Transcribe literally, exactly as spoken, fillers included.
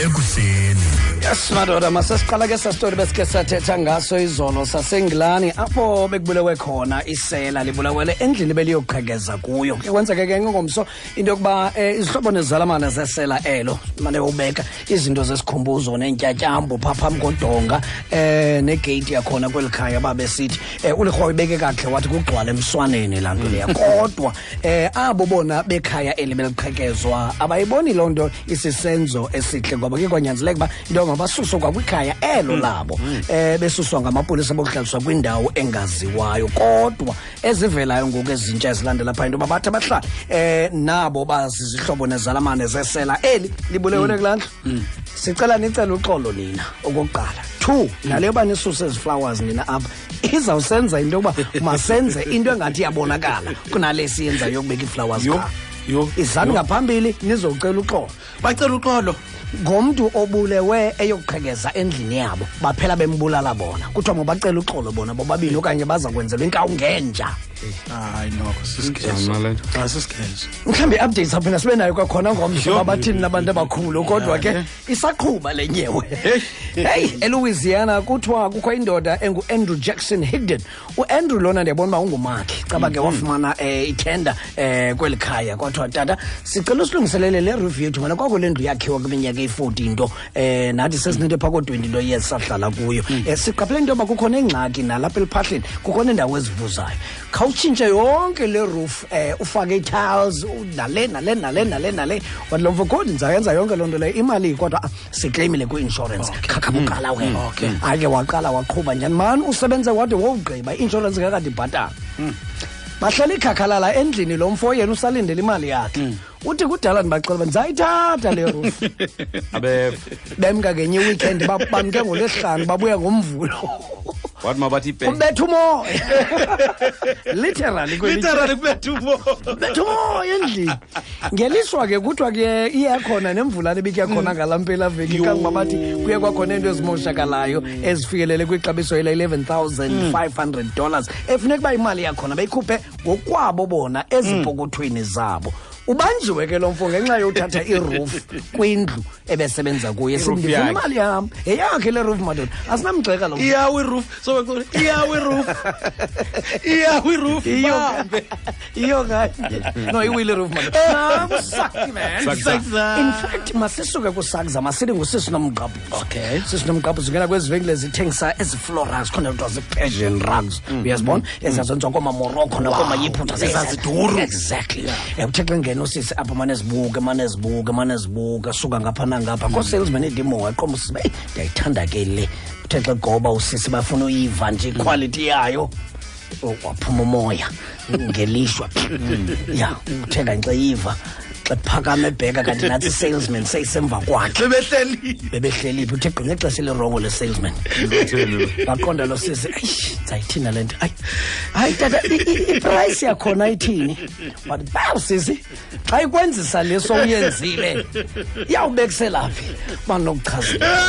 ekuseni. Yes madoda, masasiqala ke sasitori besike sathetha ngaso izolo saseNgilani apho bekubulewe khona isela libulawele endlini beliyoqhekeza kuyo. Kwenzeke ke ngomso into yokuba izihlobo nezalamana zesela elo manje ubeka izinto zesikhumbuzo neentyatyambo phaphambi kodonga eh negate yakhona kwelikhaya babesithi uLikhowa ibeke kahle wathi kugcwala emswaneni lanto leya. Kodwa eh abo bona bekhaya elibeliqhekezwa abayiboni loo nto isisenzo esihle ngoba ke kwanyanzeleka ba into ngabasuswa kwawikhaya elo labo eh besuswa ngamapolisa bokuhlaliswa kwindawo engaziwayo. Kodwa ezivelayo ngoku ezintsha ezilandela pha into babathi abahlali eh nabo bazizihlobo nezalamane zesela eli libulewe kulandla. Sicela nicela uxolo nina okokuqala. Two, naleyo banisuse eziflowers nina apha izawusenza into yokuba masenze into engathi iyabonakala kunale siyenza yokubeka iflowers ka. Yo izani ngaphambili nizocela uxolo. Bacela uxolo ngomntu obulewe eyokuqhekeza endlini yabo baphela bembulala bona. Kuthiwa mabacela uxolo bona bobabili okanye baza kwenzelwa inkawu ngenja. Hayi nokho sisikhele. Asisikhele. Mhlambe updates aphela sibe nayo kwakhona ngomso abathini nabantu abakhulu. Kodwa ke isaqhuma lenyewe. Hey, eLouisiana kuthiwa kukho indoda engu Andrew Jackson Higdon. UAndrew lona ndiyabona ungumakhe. Caba ke wafumana itenda kwelikhaya. Kodwa tata sicela usilungiselele le roof yethu ngoba kwakho le ndlu yakhiwa kuminyaka eyi fourteen into eh nathi sesinethe phakho twenty years sahlala kuyo. Siqaphela into yoba kukho nengxaki nalapha eliphahleni kukho nendawo ezivuzayo. Utshintshe yonke le roof eh ufake tiles nale nale nale nale nale walova kodwa nzayenza yonke lonto le imali kodwa siclaimile ku insurance khakhabukala wena. Okay ake waqala waqhuba njani man usebenze wade wogqiba insurance kakade ibhatala. Bahlala ikhakhalala endlini lomfo yena usalindele imali yakhe. Uthi kudala ndibacela benzayithatha le roof. Abe bemka ngenye weekend babamke ngolesihlanu babuya ngomvulo. What mabathi pe? Betumo. Literally kweli. Literally betumo. Betumo yendli. Ngeliswa ke kuthiwa ke iyakhona nemvula lebikya khona ngalampela veki kangabathi kuye kwakhona into ezimoshakalayo ezifikelele kwixabiso ele eleven thousand five hundred dollars. Efuneka ba imali yakhona bayikhuphe ngokwabo bona ezipokothweni zabo. Ubanjiwe ke lomfo ngenxa yothatha iroof kwindlu ebesebenza kuye sindifuna imali yami eyakhe le roof madod asinamgxeka lomfo iyawe roof so bekho iyawe roof iyawe roof iyo ngathi no iwile roof madod sucks man sucks. In fact masisuke kusakza masile ngusisi nomgqabo. Okay sisi nomgqabo zingena kwezivenkile zithengisa eziflorals khona into zePersian rugs uyazibona ezazontswa koma Morocco nakoma yiphutha sezaziduru. Exactly yeah. Nosisi apha manezibuka manezibuka manezibuka suka ngapha nangapha ko-salesman edimowa qomosibe ndiyayithanda ke le uthe xa goba usisi bafuna uyiva nje iquality yayo waphuma umoya ngelishwa ya uthe kanxa iva xa phakame ebheka kanti nathi salesman seyisemva kwakhe bebehleli bebehleli uthe gqine xesha elirongo le salesman baqonda lo sisi ayithina lento ay ay tata iprice yakhona ithini but bawo sisi xa ikwenzisa leso uyenzile iyawubekisela phi banokuchazela.